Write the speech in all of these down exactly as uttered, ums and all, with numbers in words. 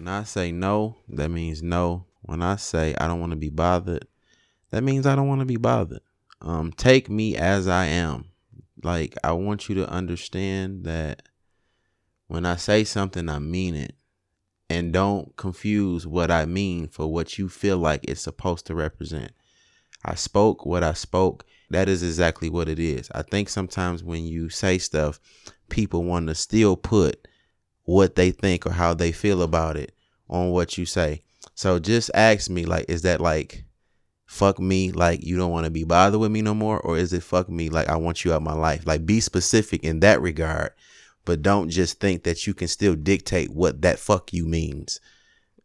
When I say no, that means no. When I say I don't want to be bothered, that means I don't want to be bothered. Um, take me as I am. Like, I want you to understand that when I say something, I mean it. And don't confuse what I mean for what you feel like it's supposed to represent. I spoke what I spoke. That is exactly what it is. I think sometimes when you say stuff, people want to still put what they think or how they feel about it on what you say. So just ask me, like, is that like, fuck me, like you don't want to be bothered with me no more? Or is it fuck me, like I want you out of my life? Like, be specific in that regard. But don't just think that you can still dictate what that fuck you means.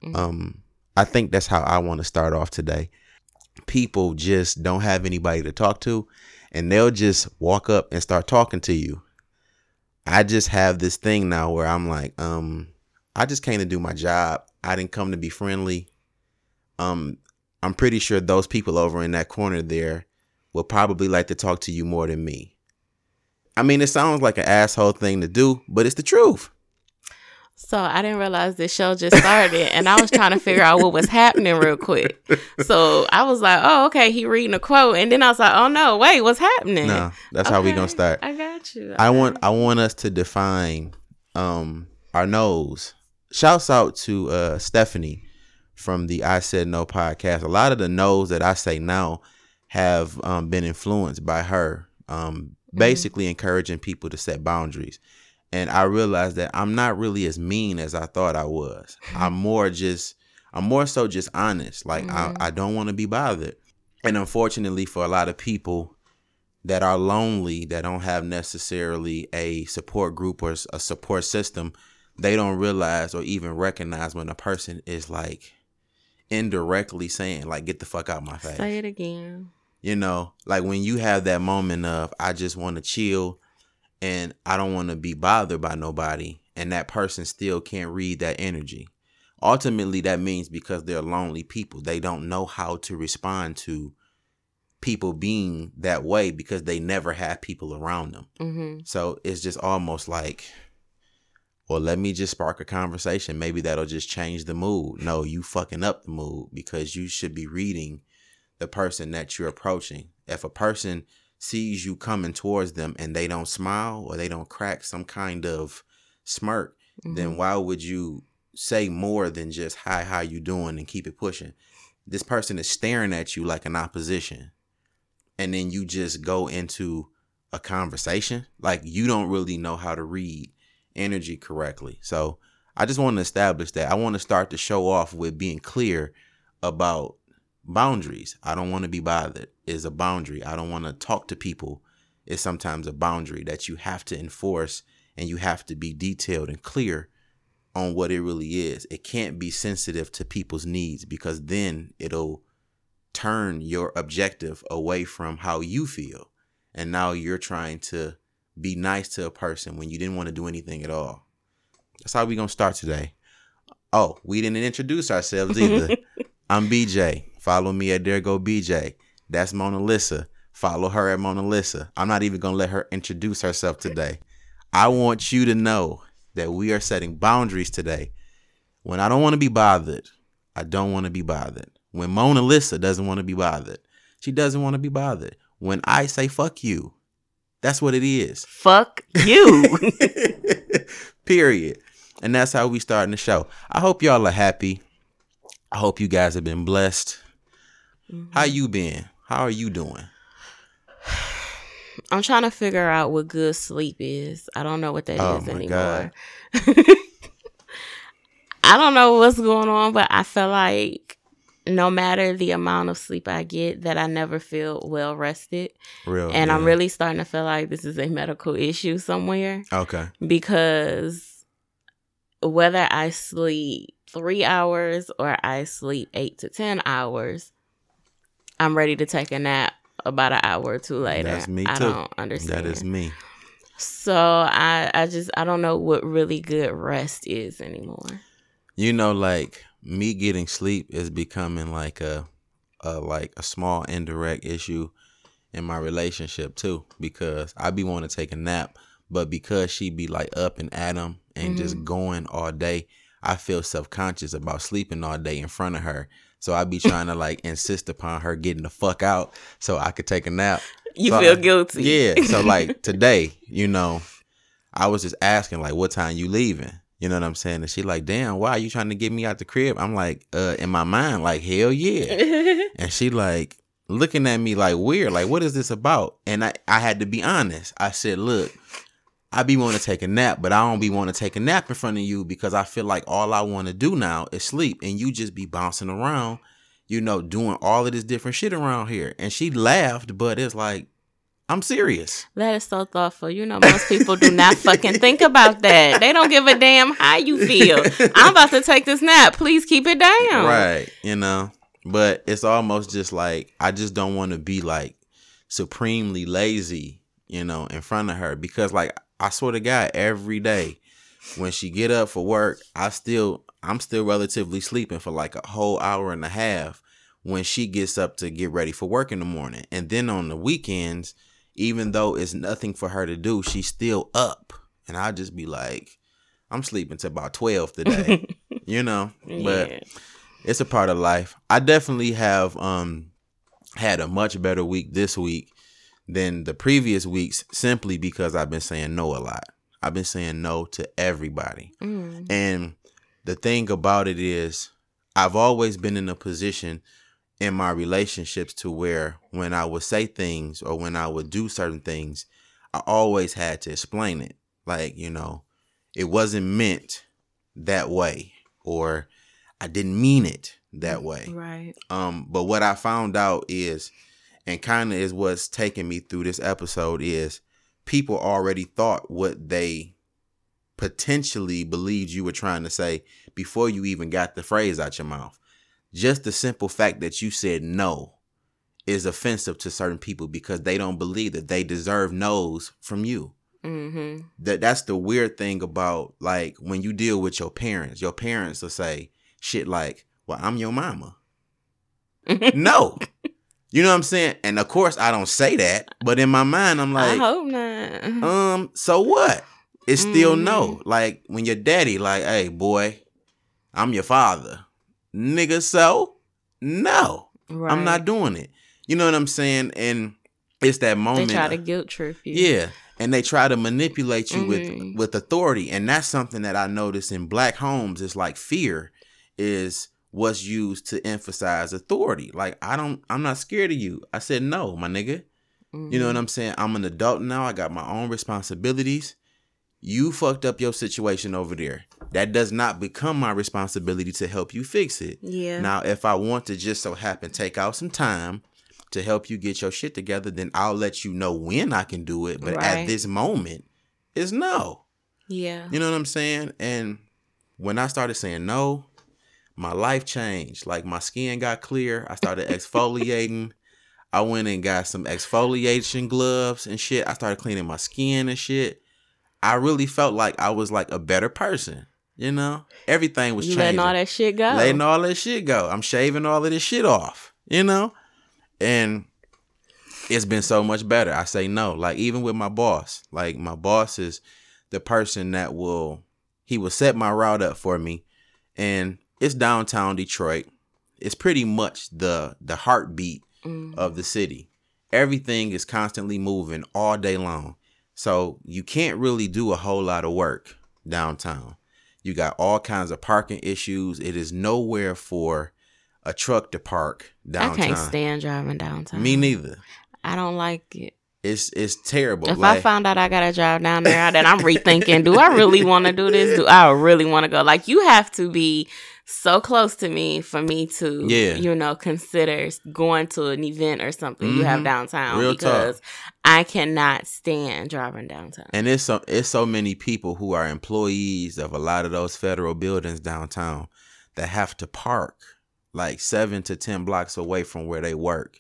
Mm-hmm. Um, I think that's how I want to start off today. People just don't have anybody to talk to, and they'll just walk up and start talking to you. I just have this thing now where I'm like, um, I just came to do my job. I didn't come to be friendly. Um, I'm pretty sure those people over in that corner there would probably like to talk to you more than me. I mean, it sounds like an asshole thing to do, but it's the truth. So I didn't realize this show just started, and I was trying to figure out what was happening real quick. So I was like, oh, okay, he reading a quote. And then I was like, oh, no, wait, what's happening? No, that's okay, how we going to start. I got you. Okay. I want I want us to define um, our no's. Shouts out to uh, Stephanie from the I Said No podcast. A lot of the no's that I say now have um, been influenced by her. Um Basically encouraging people to set boundaries. And I realized that I'm not really as mean as I thought I was. I'm more just, I'm more so just honest. Like, mm-hmm. I, I don't want to be bothered. And unfortunately for a lot of people that are lonely, that don't have necessarily a support group or a support system, they don't realize or even recognize when a person is like indirectly saying, like, get the fuck out of my face. Say it again. You know, like when you have that moment of, I just want to chill and I don't want to be bothered by nobody, and that person still can't read that energy. Ultimately, that means because they're lonely people, they don't know how to respond to people being that way because they never have people around them. Mm-hmm. So it's just almost like, well, let me just spark a conversation. Maybe that'll just change the mood. No, you fucking up the mood because you should be reading the person that you're approaching. If a person sees you coming towards them and they don't smile or they don't crack some kind of smirk, mm-hmm. then why would you say more than just, hi, how you doing, and keep it pushing? This person is staring at you like an opposition. And then you just go into a conversation. Like, you don't really know how to read energy correctly. So I just want to establish that. I want to start the show off with being clear about boundaries. I don't want to be bothered is a boundary. I don't want to talk to people is sometimes a boundary that you have to enforce, and you have to be detailed and clear on what it really is. It can't be sensitive to people's needs, because then it'll turn your objective away from how you feel. And now you're trying to be nice to a person when you didn't want to do anything at all. That's how we're going to start today. Oh, we didn't introduce ourselves either. I'm B J. Follow me at Dare Go B J. That's Mona Lisa. Follow her at Mona Lisa. I'm not even going to let her introduce herself today. I want you to know that we are setting boundaries today. When I don't want to be bothered, I don't want to be bothered. When Mona Lisa doesn't want to be bothered, she doesn't want to be bothered. When I say fuck you, that's what it is. Fuck you. Period. And that's how we starting the show. I hope y'all are happy. I hope you guys have been blessed. Mm-hmm. How you been? How are you doing? I'm trying to figure out what good sleep is. I don't know what that oh is anymore. I don't know what's going on, but I feel like no matter the amount of sleep I get, that I never feel well rested. Real, and yeah. I'm really starting to feel like this is a medical issue somewhere. Okay. Because whether I sleep three hours or I sleep eight to ten hours, I'm ready to take a nap about an hour or two later. That's me too. I don't understand. That is me. So I, I just, I don't know what really good rest is anymore. You know, like, me getting sleep is becoming like a, a like a small indirect issue in my relationship too, because I be wanting to take a nap, but because she be like up and at 'em and mm-hmm. just going all day, I feel self-conscious about sleeping all day in front of her. So I be trying to like insist upon her getting the fuck out so I could take a nap. You so, feel guilty. Yeah. So like today, you know, I was just asking like, what time you leaving? You know what I'm saying? And she like, damn, why are you trying to get me out the crib? I'm like, uh, in my mind, like, hell yeah. And she like looking at me like weird, like, what is this about? And I, I had to be honest. I said, look, I be wanting to take a nap, but I don't be wanting to take a nap in front of you because I feel like all I want to do now is sleep. And you just be bouncing around, you know, doing all of this different shit around here. And she laughed, but it's like, I'm serious. That is so thoughtful. You know, most people do not fucking think about that. They don't give a damn how you feel. I'm about to take this nap. Please keep it down. Right. You know, but it's almost just like, I just don't want to be like supremely lazy, you know, in front of her. Because like, I swear to God, every day when she get up for work, I still, I'm still relatively sleeping for like a whole hour and a half when she gets up to get ready for work in the morning. And then on the weekends, even though it's nothing for her to do, she's still up. And I'll just be like, I'm sleeping till about twelve today, you know? But yeah. It's a part of life. I definitely have um, had a much better week this week than the previous weeks simply because I've been saying no a lot. I've been saying no to everybody. Mm. And the thing about it is I've always been in a position in my relationships to where when I would say things or when I would do certain things, I always had to explain it. Like, you know, it wasn't meant that way, or I didn't mean it that way. Right. Um, but what I found out is, and kind of is what's taking me through this episode, is people already thought what they potentially believed you were trying to say before you even got the phrase out your mouth. Just the simple fact that you said no is offensive to certain people because they don't believe that they deserve no's from you. Mm-hmm. That that's the weird thing about like when you deal with your parents, your parents will say shit like, well, I'm your mama. No. You know what I'm saying? And of course I don't say that, but in my mind I'm like, I hope not. Um, so what? It's still mm-hmm. no. Like when your daddy like, hey boy, I'm your father. Nigga, so no, right. I'm not doing it. You know what I'm saying? And it's that moment. They try to guilt trip you. Yeah. And they try to manipulate you mm-hmm. with, with authority. And that's something that I notice in black homes. It's like fear is what's used to emphasize authority. Like, I don't, I'm not scared of you. I said, no, my nigga. Mm-hmm. You know what I'm saying? I'm an adult now. I got my own responsibilities. You fucked up your situation over there. That does not become my responsibility to help you fix it. Yeah. Now, if I want to just so happen take out some time to help you get your shit together, then I'll let you know when I can do it. But right. at this moment, it's no. Yeah. You know what I'm saying? And when I started saying no, my life changed. Like, my skin got clear. I started exfoliating. I went and got some exfoliation gloves and shit. I started cleaning my skin and shit. I really felt like I was like a better person. You know, everything was changing. Letting all that shit go. Letting all that shit go. I'm shaving all of this shit off, you know, and it's been so much better. I say no, like even with my boss, like my boss is the person that will, he will set my route up for me. And it's downtown Detroit. It's pretty much the, the heartbeat mm. of the city. Everything is constantly moving all day long. So you can't really do a whole lot of work downtown. You got all kinds of parking issues. It is nowhere for a truck to park downtown. I can't stand driving downtown. Me neither. I don't like it. It's it's terrible. If like, I found out I got to drive down there, then I'm rethinking, do I really want to do this? Do I really want to go? Like, you have to be so close to me for me to, yeah. you know, consider going to an event or something mm-hmm. you have downtown. Real because talk. I cannot stand driving downtown. And it's so, it's so many people who are employees of a lot of those federal buildings downtown that have to park like seven to ten blocks away from where they work.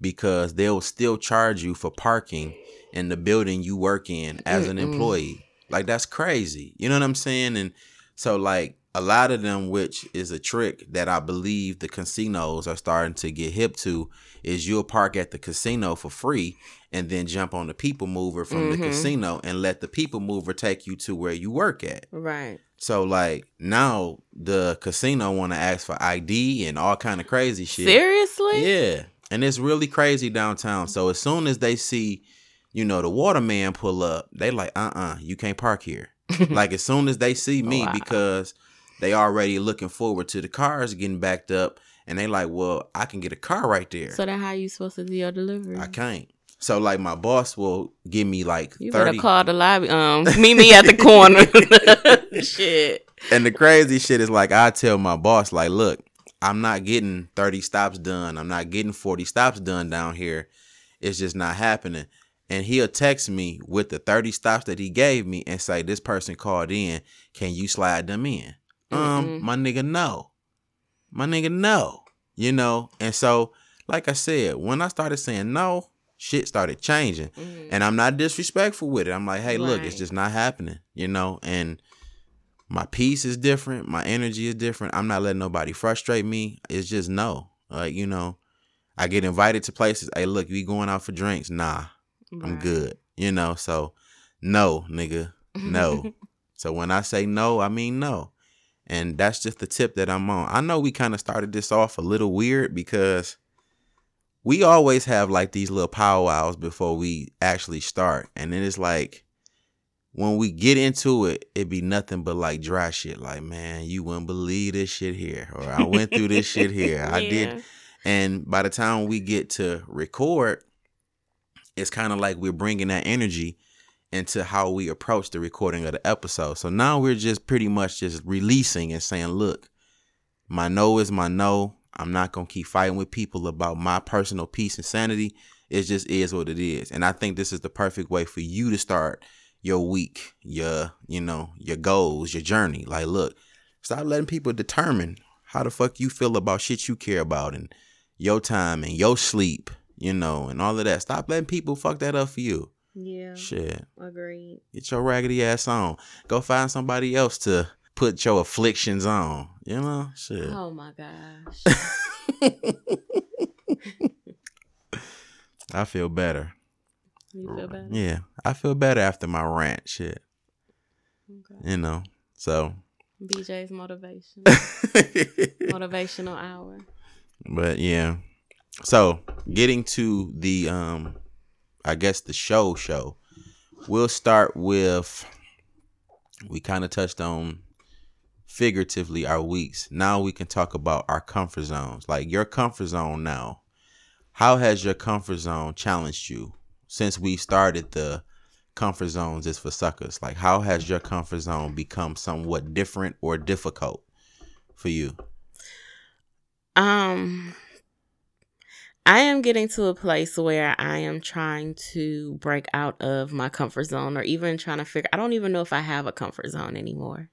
Because they'll still charge you for parking in the building you work in as Mm-mm. an employee. Like, that's crazy. You know what I'm saying? And so, like, a lot of them, which is a trick that I believe the casinos are starting to get hip to, is you'll park at the casino for free and then jump on the people mover from mm-hmm. the casino and let the people mover take you to where you work at. Right. So, like, now the casino want to ask for I D and all kind of crazy shit. Seriously? Yeah. And it's really crazy downtown. So, as soon as they see, you know, the waterman pull up, they like, uh-uh, you can't park here. Like, as soon as they see me, wow. because they already looking forward to the cars getting backed up, and they like, well, I can get a car right there. So that's how you supposed to do your delivery? I can't. So, like, my boss will give me, like, you thirty. You better call the lobby. Um, meet me at the corner. Shit. And the crazy shit is, like, I tell my boss, like, look, I'm not getting thirty stops done. I'm not getting forty stops done down here. It's just not happening. And he'll text me with the thirty stops that he gave me and say, this person called in. Can you slide them in? Mm-hmm. Um, my nigga, no. My nigga, no. You know? And so, like I said, when I started saying no, shit started changing. Mm-hmm. And I'm not disrespectful with it. I'm like, hey, right. look, it's just not happening, you know? And my peace is different. My energy is different. I'm not letting nobody frustrate me. It's just no. Like, you know, I get invited to places. Hey, look, we going out for drinks? Nah, right. I'm good. You know? So, no, nigga, no. So when I say no, I mean no. And that's just the tip that I'm on. I know we kind of started this off a little weird because we always have like these little powwows before we actually start. And then it's like when we get into it, it be nothing but like dry shit. Like, man, you wouldn't believe this shit here. Or I went through this shit here. Yeah. I did. And by the time we get to record, it's kind of like we're bringing that energy into how we approach the recording of the episode. So now we're just pretty much just releasing and saying, look, my no is my no. I'm not going to keep fighting with people about my personal peace and sanity. It just is what it is. And I think this is the perfect way for you to start your week, your, you know, your goals, your journey. Like, look, stop letting people determine how the fuck you feel about shit you care about and your time and your sleep, you know, and all of that. Stop letting people fuck that up for you. Yeah. Shit. Agreed. Get your raggedy ass on. Go find somebody else to put your afflictions on. You know? Shit. Oh my gosh. I feel better. You feel better? Yeah. I feel better after my rant. Shit. Okay. You know? So. B J's motivation. Motivational hour. But yeah. So getting to the um I guess the show show. We'll start with, we kind of touched on figuratively our weeks. Now we can talk about our comfort zones, like your comfort zone now. How has your comfort zone challenged you since we started the comfort zones is for suckers? Like, how has your comfort zone become somewhat different or difficult for you? Um... I am getting to a place where I am trying to break out of my comfort zone or even trying to figure, I don't even know if I have a comfort zone anymore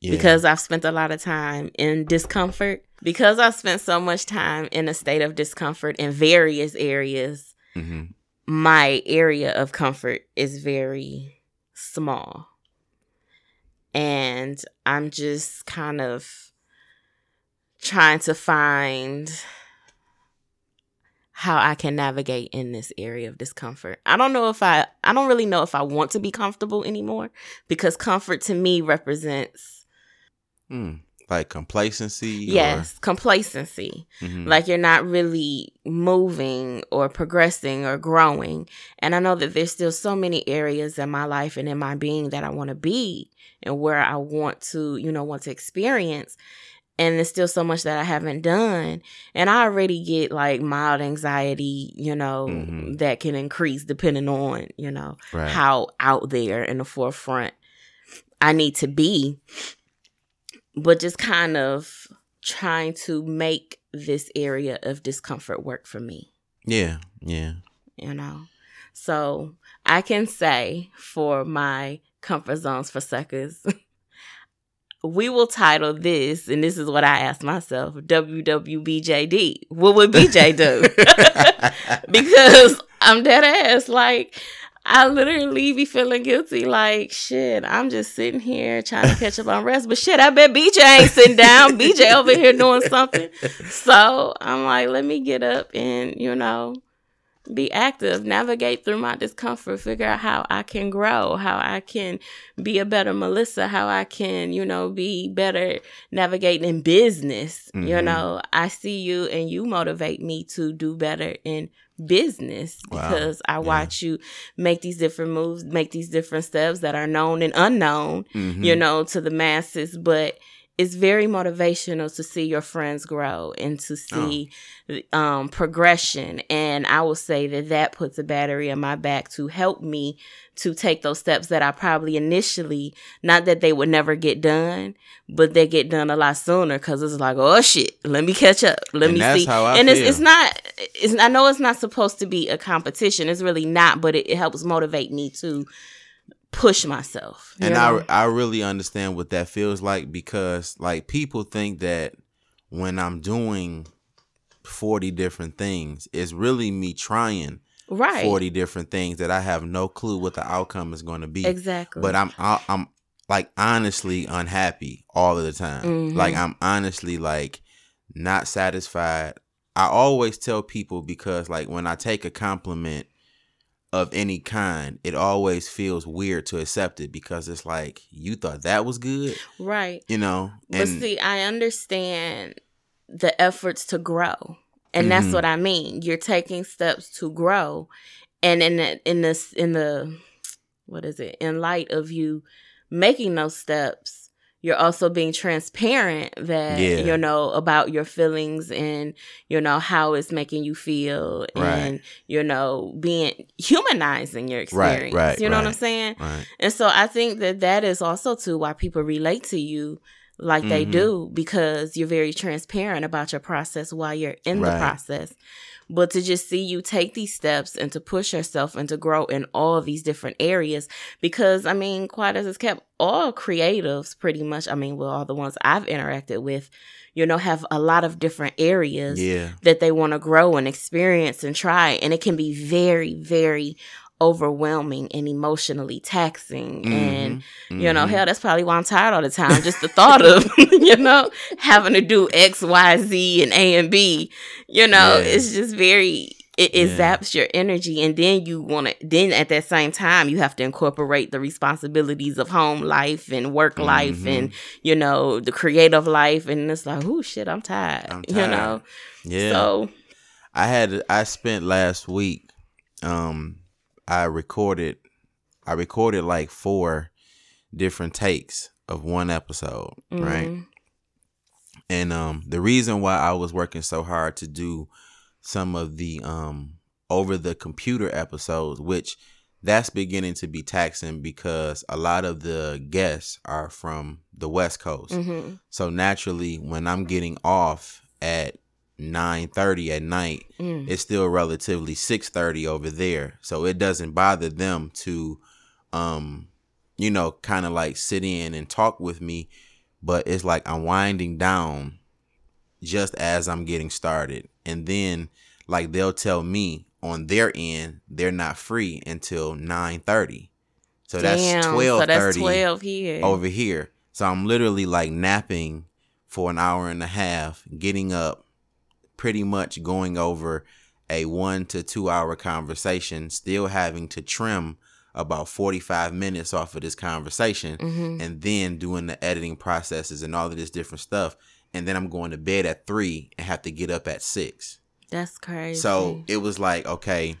yeah. because I've spent a lot of time in discomfort because I've spent so much time in a state of discomfort in various areas. Mm-hmm. My area of comfort is very small and I'm just kind of trying to find how I can navigate in this area of discomfort. I don't know if I, I don't really know if I want to be comfortable anymore because comfort to me represents. Mm, like complacency? Yes, or... complacency. Mm-hmm. Like you're not really moving or progressing or growing. And I know that there's still so many areas in my life and in my being that I want to be and where I want to, you know, want to experience. And there's still so much that I haven't done. And I already get like mild anxiety, you know, mm-hmm. that can increase depending on, you know, right. how out there in the forefront I need to be. But just kind of trying to make this area of discomfort work for me. Yeah. Yeah. You know, so I can say for my comfort zones for suckers. We will title this, and this is what I asked myself, W W B J D. What would B J do? Because I'm dead ass. Like, I literally be feeling guilty. Like, shit, I'm just sitting here trying to catch up on rest. But shit, I bet B J ain't sitting down. B J over here doing something. So I'm like, let me get up and, you know, be active, navigate through my discomfort, figure out how I can grow, how I can be a better Melissa, how I can, you know, be better navigating in business. Mm-hmm. You know, I see you and you motivate me to do better in business wow. because I watch yeah. you make these different moves, make these different steps that are known and unknown, mm-hmm. you know, to the masses. But it's very motivational to see your friends grow and to see oh. um, progression. And I will say that that puts a battery in my back to help me to take those steps that I probably initially, not that they would never get done, but they get done a lot sooner because it's like, oh, shit, let me catch up. Let and me that's see. How I and feel. It's, it's not, it's, I know it's not supposed to be a competition. It's really not, but it, it helps motivate me to push myself. And know? I I really understand what that feels like, because like people think that when I'm doing forty different things, it's really me trying right. forty different things that I have no clue what the outcome is going to be. Exactly. But I'm I, I'm like honestly unhappy all of the time. Mm-hmm. Like I'm honestly like not satisfied. I always tell people, because like when I take a compliment of any kind, it always feels weird to accept it, because it's like, you thought that was good? Right. You know? And but see, I understand the efforts to grow. And mm-hmm. that's what I mean. You're taking steps to grow. And in the, in this, in the, what is it? In light of you making those steps, you're also being transparent that, yeah. you know, about your feelings and, you know, how it's making you feel and, right. you know, being humanizing your experience. Right, right, you know right, what I'm saying? Right. And so I think that that is also, too, why people relate to you like mm-hmm. they do, because you're very transparent about your process while you're in right. the process. But to just see you take these steps and to push yourself and to grow in all these different areas, because, I mean, quite as it's kept, all creatives pretty much, I mean, well, all the ones I've interacted with, you know, have a lot of different areas yeah. that they want to grow and experience and try. And it can be very, very overwhelming and emotionally taxing mm-hmm. and you know mm-hmm. hell, that's probably why I'm tired all the time, just the thought of you know having to do X, Y, Z and A and B, you know yeah. it's just very it, it yeah. zaps your energy. And then you want to then at that same time you have to incorporate the responsibilities of home life and work mm-hmm. life and you know the creative life, and it's like, oh shit, I'm tired. I'm tired you know yeah so I had I spent last week um I recorded, I recorded like four different takes of one episode, mm-hmm. right? And um, the reason why I was working so hard to do some of the um, over the computer episodes, which that's beginning to be taxing because a lot of the guests are from the West Coast. Mm-hmm. So naturally, when I'm getting off at nine thirty at night, mm. it's still relatively six thirty over there, so it doesn't bother them to um you know kind of like sit in and talk with me. But it's like I'm winding down just as I'm getting started, and then like they'll tell me on their end they're not free until nine thirty, so that's twelve thirty so here. Over here, so I'm literally like napping for an hour and a half, getting up, pretty much going over a one to two hour conversation, still having to trim about forty-five minutes off of this conversation, mm-hmm. and then doing the editing processes and all of this different stuff. And then I'm going to bed at three and have to get up at six. That's crazy. So it was like, okay,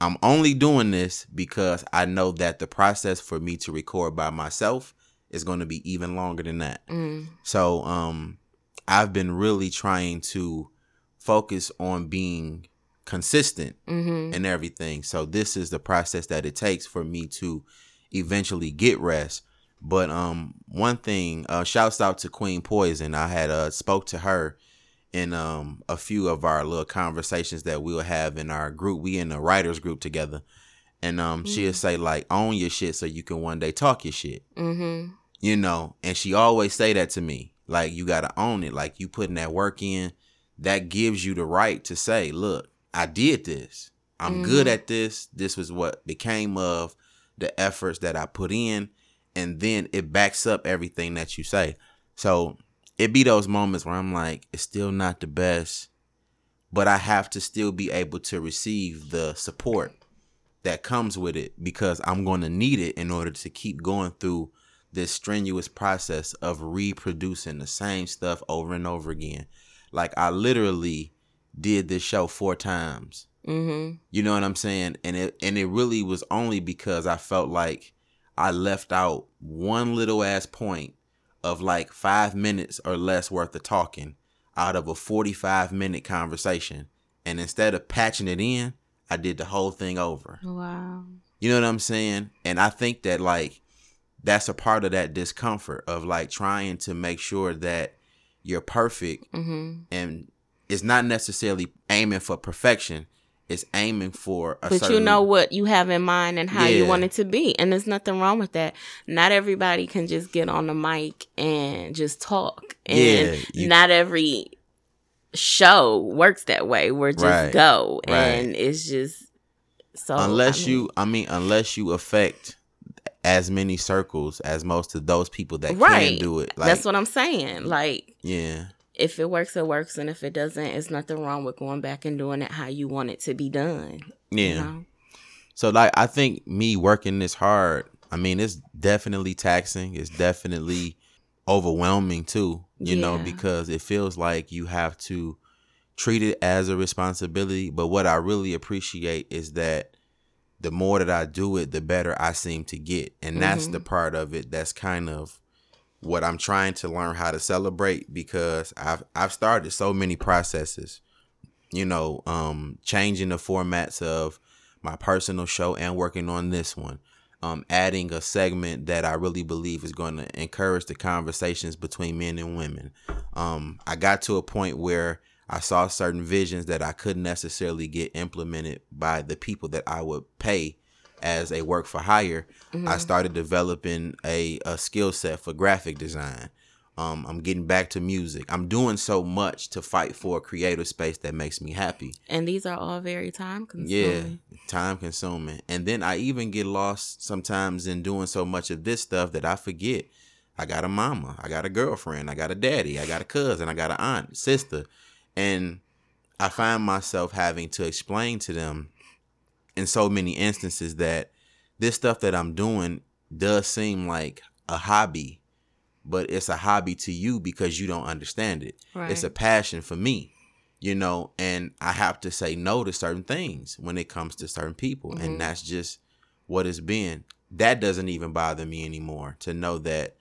I'm only doing this because I know that the process for me to record by myself is going to be even longer than that. Mm. So um, I've been really trying to focus on being consistent mm-hmm. and everything. So this is the process that it takes for me to eventually get rest. But um, one thing, uh, shouts out to Queen Poison. I had uh, spoke to her in um a few of our little conversations that we'll have in our group. We in a writers group together, and um mm-hmm. she'll say like, own your shit so you can one day talk your shit. Mm-hmm. You know, and she always say that to me, like you gotta own it, like you putting that work in. That gives you the right to say, look, I did this. I'm mm-hmm. good at this. This was what became of the efforts that I put in. And then it backs up everything that you say. So it be those moments where I'm like, it's still not the best, but I have to still be able to receive the support that comes with it, because I'm going to need it in order to keep going through this strenuous process of reproducing the same stuff over and over again. Like, I literally did this show four times. Mm-hmm. You know what I'm saying? And it and it really was only because I felt like I left out one little ass point of like five minutes or less worth of talking out of a forty-five minute conversation. And instead of patching it in, I did the whole thing over. Wow. You know what I'm saying? And I think that like, that's a part of that discomfort of like trying to make sure that you're perfect, mm-hmm. and it's not necessarily aiming for perfection. It's aiming for a but certain... But you know what you have in mind and how yeah. you want it to be. And there's nothing wrong with that. Not everybody can just get on the mic and just talk. And yeah, you... not every show works that way. We're just right. go. Right. And it's just... so. Unless I mean... you... I mean, unless you affect... as many circles as most of those people that right. can do it. Like, that's what I'm saying. Like, yeah, if it works, it works. And if it doesn't, it's nothing wrong with going back and doing it how you want it to be done. Yeah. You know? So, like, I think me working this hard, I mean, it's definitely taxing. It's definitely overwhelming, too, you yeah. know, because it feels like you have to treat it as a responsibility. But what I really appreciate is that the more that I do it, the better I seem to get. And that's mm-hmm. the part of it that's kind of what I'm trying to learn how to celebrate, because I've I've started so many processes, you know, um, changing the formats of my personal show and working on this one, um, adding a segment that I really believe is going to encourage the conversations between men and women. Um, I got to a point where I saw certain visions that I couldn't necessarily get implemented by the people that I would pay as a work for hire. Mm-hmm. I started developing a, a skill set for graphic design. Um, I'm getting back to music. I'm doing so much to fight for a creative space that makes me happy. And these are all very time consuming. Yeah, time consuming. And then I even get lost sometimes in doing so much of this stuff that I forget. I got a mama. I got a girlfriend. I got a daddy. I got a cousin. I got an aunt, sister. And I find myself having to explain to them in so many instances that this stuff that I'm doing does seem like a hobby, but it's a hobby to you because you don't understand it. Right. It's a passion for me, you know, and I have to say no to certain things when it comes to certain people. Mm-hmm. And that's just what it's been. That doesn't even bother me anymore, to know that,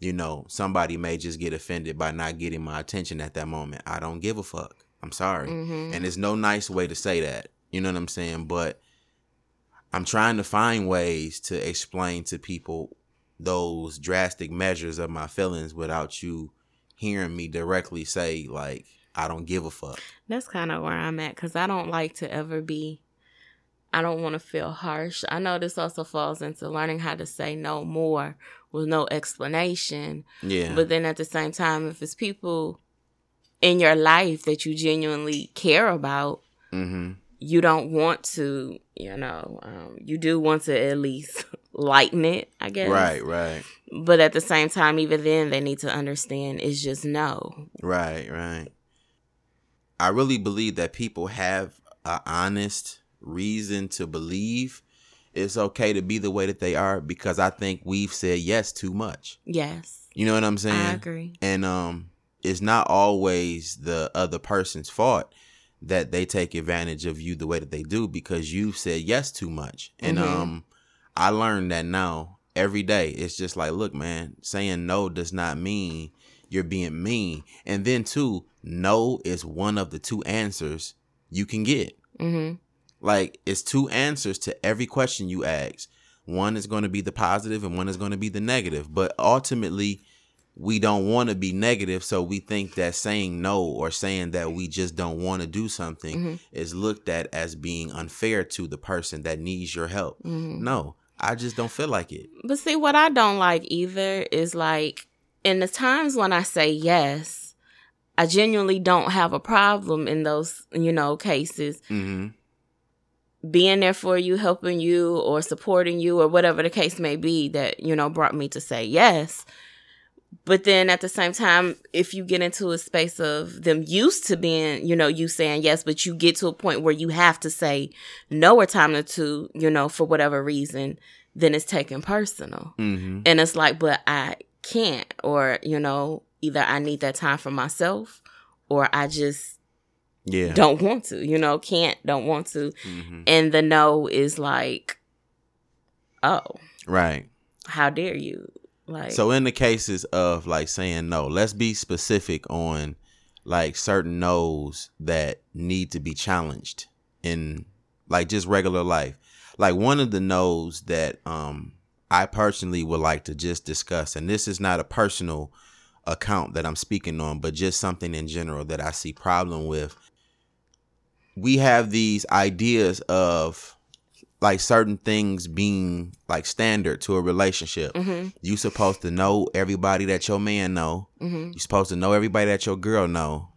you know, somebody may just get offended by not getting my attention at that moment. I don't give a fuck. I'm sorry. Mm-hmm. And there's no nice way to say that. You know what I'm saying? But I'm trying to find ways to explain to people those drastic measures of my feelings without you hearing me directly say, like, I don't give a fuck. That's kind of where I'm at, because I don't like to ever be, I don't want to feel harsh. I know this also falls into learning how to say no more with no explanation. Yeah. But then at the same time, if it's people in your life that you genuinely care about, mm-hmm. you don't want to, you know, um, you do want to at least lighten it, I guess. Right, right. But at the same time, even then, they need to understand it's just no. Right, right. I really believe that people have an honest reason to believe it's okay to be the way that they are, because I think we've said yes too much. Yes. You know what I'm saying? I agree. And um, it's not always the other person's fault that they take advantage of you the way that they do, because you've said yes too much. And mm-hmm. um, I learned that now every day. It's just like, look, man, saying no does not mean you're being mean. And then too, no is one of the two answers you can get. Mm-hmm. Like, it's two answers to every question you ask. One is going to be the positive and one is going to be the negative. But ultimately, we don't want to be negative. So we think that saying no, or saying that we just don't want to do something, mm-hmm. is looked at as being unfair to the person that needs your help. Mm-hmm. No, I just don't feel like it. But see, what I don't like either is, like, in the times when I say yes, I genuinely don't have a problem in those, you know, cases. Mm-hmm. being there for you, helping you, or supporting you, or whatever the case may be that, you know, brought me to say yes. But then at the same time, if you get into a space of them used to being, you know, you saying yes, but you get to a point where you have to say no or time or two, you know, for whatever reason, then it's taken personal. Mm-hmm. And it's like, but I can't, or, you know, either I need that time for myself or I just yeah. don't want to, you know, can't, don't want to. Mm-hmm. And the no is like, oh, right. How dare you? Like, so in the cases of like saying no, let's be specific on like certain no's that need to be challenged in like just regular life. Like one of the no's that um, I personally would like to just discuss, and this is not a personal account that I'm speaking on, but just something in general that I see problem with. We have these ideas of like certain things being like standard to a relationship. Mm-hmm. You supposed to know everybody that your man know. Mm-hmm. You supposed to know everybody that your girl know.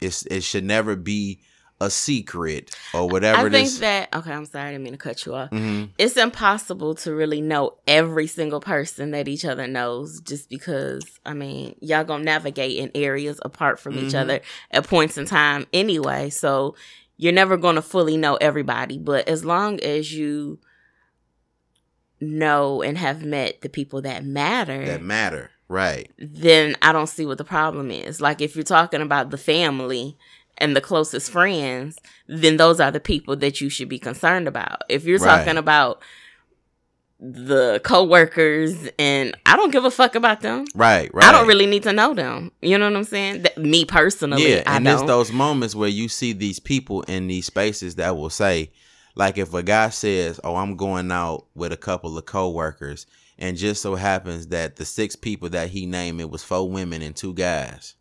It's it should never be a secret or whatever. I think this. that okay. I'm sorry, I didn't mean to cut you off. Mm-hmm. It's impossible to really know every single person that each other knows, just because I mean y'all gonna navigate in areas apart from mm-hmm. each other at points in time anyway. So. You're never going to fully know everybody, but as long as you know and have met the people that matter. That matter, right. Then I don't see what the problem is. Like if you're talking about the family and the closest friends, then those are the people that you should be concerned about. If you're right. talking about the coworkers and I don't give a fuck about them. Right, right. I don't really need to know them. You know what I'm saying? That, me personally, yeah, I and don't. It's those moments where you see these people in these spaces that will say, like if a guy says, oh, I'm going out with a couple of coworkers, and just so happens that the six people that he named, it was four women and two guys.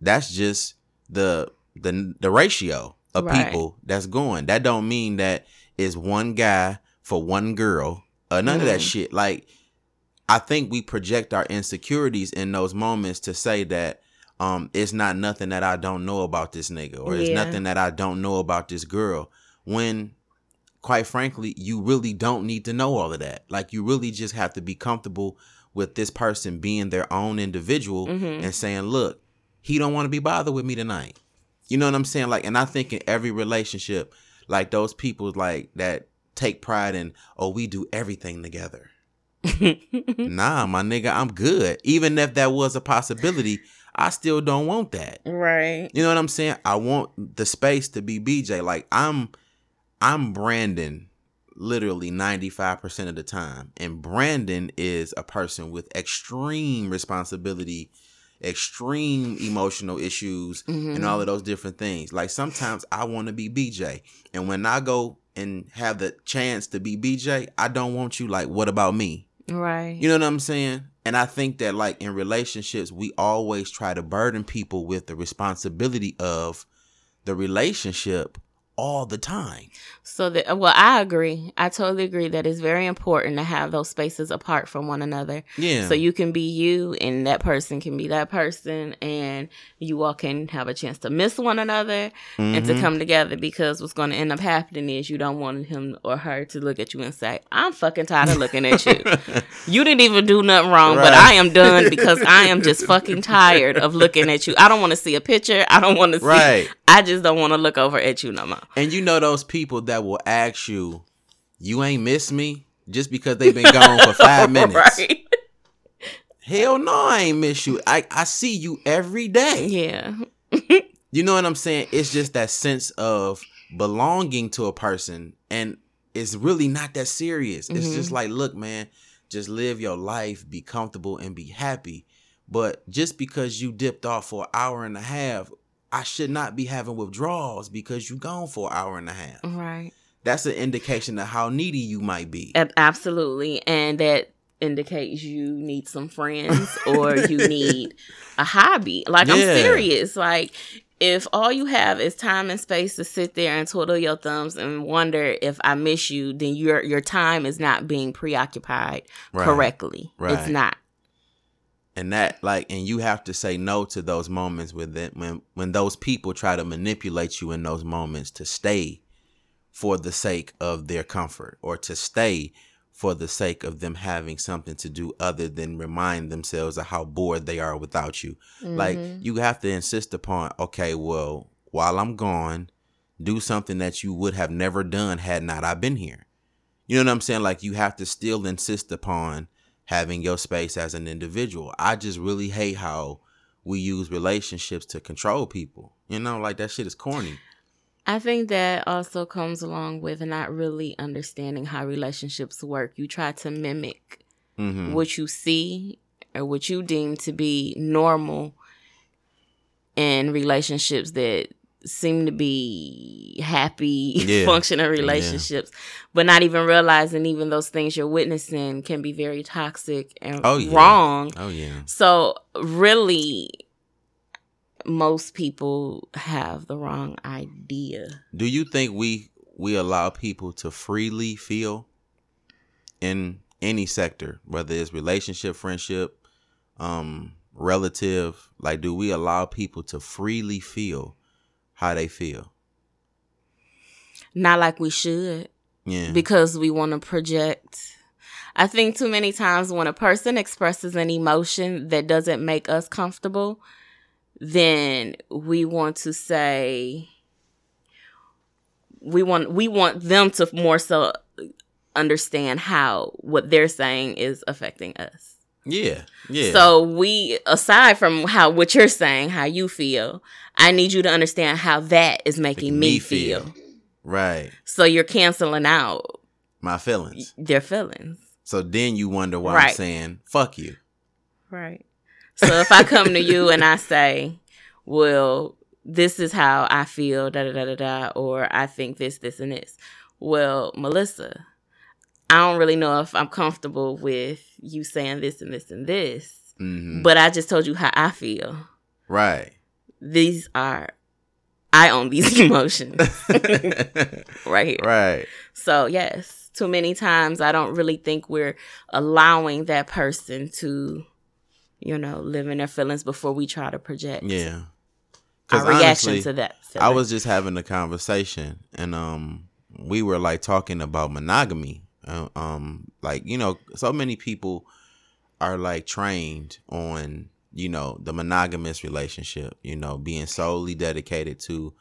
That's just the the the ratio of right. people that's going. That don't mean that it's one guy for one girl. Uh, none mm. of that shit. Like, I think we project our insecurities in those moments to say that um, it's not nothing that I don't know about this nigga, or yeah. it's nothing that I don't know about this girl. When, quite frankly, you really don't need to know all of that. Like, you really just have to be comfortable with this person being their own individual mm-hmm. and saying, look, he don't want to be bothered with me tonight. You know what I'm saying? Like, and I think in every relationship, like those people like that take pride in, oh, we do everything together. Nah, my nigga, I'm good. Even if that was a possibility, I still don't want that. Right. You know what I'm saying? I want the space to be B J. Like I'm I'm Brandon literally ninety-five percent of the time. And Brandon is a person with extreme responsibility, extreme emotional issues, mm-hmm. and all of those different things. Like sometimes I want to be B J. And when I go and have the chance to be B J, I don't want you like, what about me? Right. You know what I'm saying? And I think that like in relationships, we always try to burden people with the responsibility of the relationship all the time. So that, well, I agree. I totally agree that it's very important to have those spaces apart from one another. Yeah. So you can be you and that person can be that person, and you all can have a chance to miss one another mm-hmm. and to come together, because what's going to end up happening is you don't want him or her to look at you and say, I'm fucking tired of looking at you. You didn't even do nothing wrong, right. but I am done because I am just fucking tired of looking at you. I don't want to see a picture. I don't want to see. Right. I just don't want to look over at you no more. And you know those people that will ask you, you ain't miss me, just because they've been gone for five minutes. Right. Hell no, I ain't miss you. I, I see you every day. Yeah. You know what I'm saying? It's just that sense of belonging to a person, and it's really not that serious. It's mm-hmm. just like, look, man, just live your life, be comfortable, and be happy. But just because you dipped off for an hour and a half, I should not be having withdrawals because you gone for an hour and a half. Right. That's an indication of how needy you might be. Absolutely. And that indicates you need some friends or you need a hobby. Like, yeah. I'm serious. Like, if all you have is time and space to sit there and twiddle your thumbs and wonder if I miss you, then your your time is not being preoccupied right. correctly. Right. It's not. And that, like, and you have to say no to those moments with it, when when those people try to manipulate you in those moments to stay for the sake of their comfort, or to stay for the sake of them having something to do other than remind themselves of how bored they are without you. Mm-hmm. Like, you have to insist upon, okay, well, while I'm gone, do something that you would have never done had not I been here. You know what I'm saying? Like, you have to still insist upon having your space as an individual. I just really hate how we use relationships to control people. You know, like, that shit is corny. I think that also comes along with not really understanding how relationships work. You try to mimic mm-hmm. what you see or what you deem to be normal in relationships that seem to be happy, yeah. functional relationships, yeah. but not even realizing even those things you're witnessing can be very toxic and oh, yeah. wrong. Oh, yeah. So really, most people have the wrong idea. Do you think we we allow people to freely feel in any sector, whether it's relationship, friendship, um, relative? Like, do we allow people to freely feel how they feel? Not like we should. Yeah. Because we want to project. I think too many times when a person expresses an emotion that doesn't make us comfortable, then we want to say, we want we want them to more so understand how what they're saying is affecting us. Yeah, yeah. So we, aside from how what you're saying, how you feel, I need you to understand how that is making, making me, me feel. feel. Right. So you're canceling out my feelings. Their feelings. So then you wonder why right. I'm saying, fuck you. Right. So if I come to you and I say, well, this is how I feel, da da da da da, or I think this, this, and this. Well, Melissa, I don't really know if I'm comfortable with you saying this and this and this, mm-hmm. but I just told you how I feel. Right. These are, I own these emotions. Right here. Right. So, yes, too many times I don't really think we're allowing that person to, you know, living their feelings before we try to project. Yeah. Our honestly, reaction to that feeling. I was just having a conversation and um, we were like talking about monogamy. Uh, um, like, you know, so many people are like trained on, you know, the monogamous relationship, you know, being solely dedicated to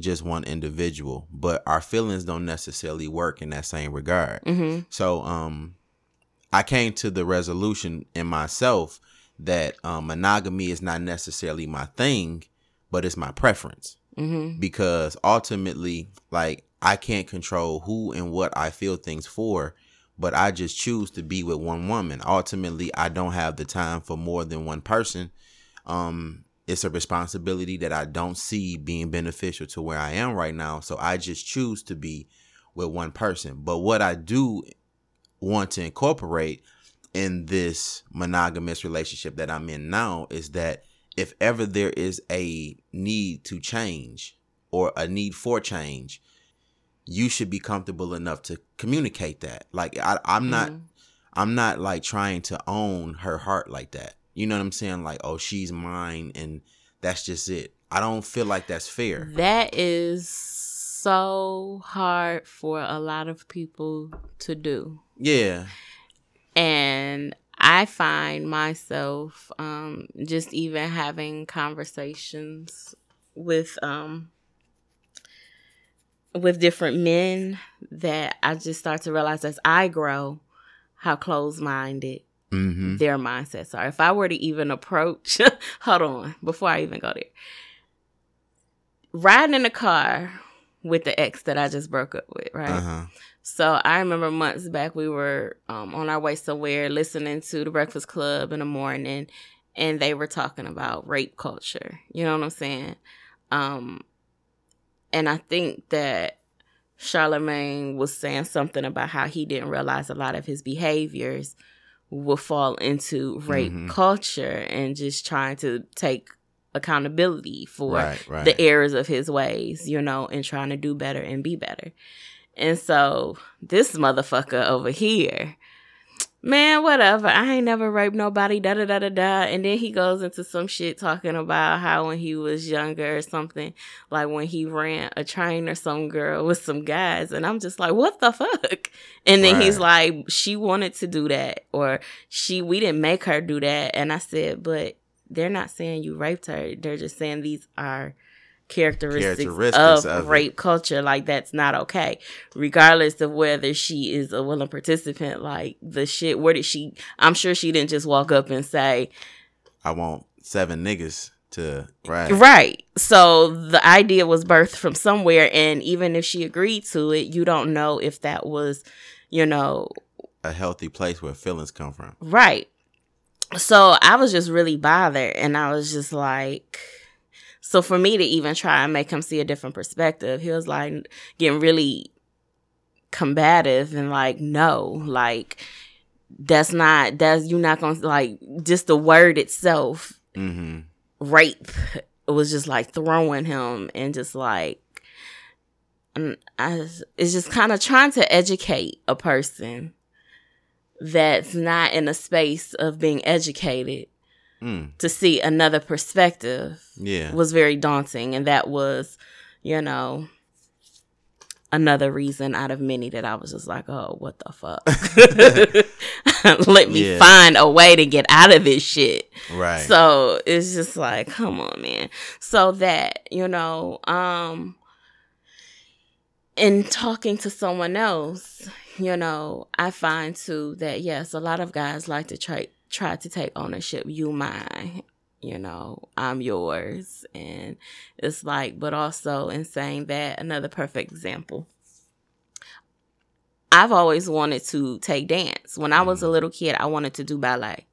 just one individual. But our feelings don't necessarily work in that same regard. Mm-hmm. So um, I came to the resolution in myself that um, monogamy is not necessarily my thing, but it's my preference. Mm-hmm. Because ultimately, like, I can't control who and what I feel things for, but I just choose to be with one woman. Ultimately, I don't have the time for more than one person. Um, it's a responsibility that I don't see being beneficial to where I am right now. So I just choose to be with one person. But what I do want to incorporate in this monogamous relationship that I'm in now is that if ever there is a need to change or a need for change, you should be comfortable enough to communicate that. Like, I, I'm not, mm-hmm. I'm not like trying to own her heart like that. You know what I'm saying? Like, oh, she's mine and that's just it. I don't feel like that's fair. That is so hard for a lot of people to do. Yeah. And I find myself um, just even having conversations with, um, with different men that I just start to realize as I grow how closed-minded mm-hmm. their mindsets are. If I were to even approach, hold on, before I even go there. Riding in the car with the ex that I just broke up with, right? Uh-huh. So I remember months back we were um, on our way somewhere listening to The Breakfast Club in the morning, and they were talking about rape culture. You know what I'm saying? Um, and I think that Charlemagne was saying something about how he didn't realize a lot of his behaviors would fall into rape mm-hmm. culture and just trying to take accountability for right, right. the errors of his ways, you know, and trying to do better and be better. And so this motherfucker over here man, whatever, I ain't never raped nobody, da da da da da. And then he goes into some shit talking about how when he was younger or something, like when he ran a train or some girl with some guys. And I'm just like, what the fuck? And then right. he's like, she wanted to do that, or she, we didn't make her do that. And I said, but they're not saying you raped her. They're just saying these are characteristics, characteristics of, of rape culture. Like, that's not okay, regardless of whether she is a willing participant. Like, the shit, where did she, I'm sure she didn't just walk up and say, I want seven niggas to ride. Right. So the idea was birthed from somewhere. And even if she agreed to it, you don't know if that was, you know, a healthy place where feelings come from. Right. So I was just really bothered. And I was just like, so for me to even try and make him see a different perspective, he was like getting really combative and like, no, like that's not, that's, you're not going to, like, just the word itself, mm-hmm. rape, it was just like throwing him and just like, and I, it's just kind of trying to educate a person that's not in a space of being educated. Mm. To see another perspective yeah. was very daunting. And that was, you know, another reason out of many that I was just like, oh, what the fuck? Let me yeah. find a way to get out of this shit. Right. So it's just like, come on, man. So that, you know, um, in talking to someone else, you know, I find too that, yes, a lot of guys like to try try to take ownership. You mine, you know, I'm yours. And it's like, but also in saying that, another perfect example, I've always wanted to take dance. When I was a little kid, I wanted to do ballet.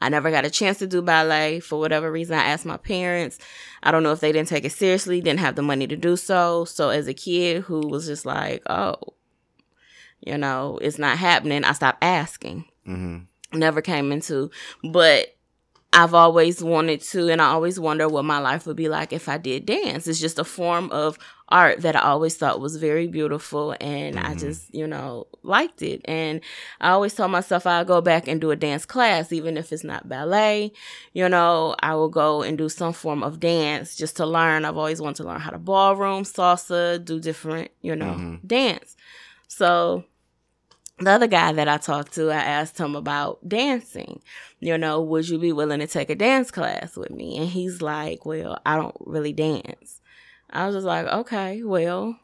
I never got a chance to do ballet. For whatever reason, I asked my parents. I don't know if they didn't take it seriously, didn't have the money to do so. So as a kid who was just like, oh, you know, it's not happening, I stopped asking. Mm-hmm. Never came into, but I've always wanted to, and I always wonder what my life would be like if I did dance. It's just a form of art that I always thought was very beautiful, and mm-hmm. I just, you know, liked it. And I always told myself I'll go back and do a dance class, even if it's not ballet. You know, I will go and do some form of dance just to learn. I've always wanted to learn how to ballroom, salsa, do different, you know, mm-hmm. dance. So the other guy that I talked to, I asked him about dancing. You know, would you be willing to take a dance class with me? And he's like, well, I don't really dance. I was just like, okay, well.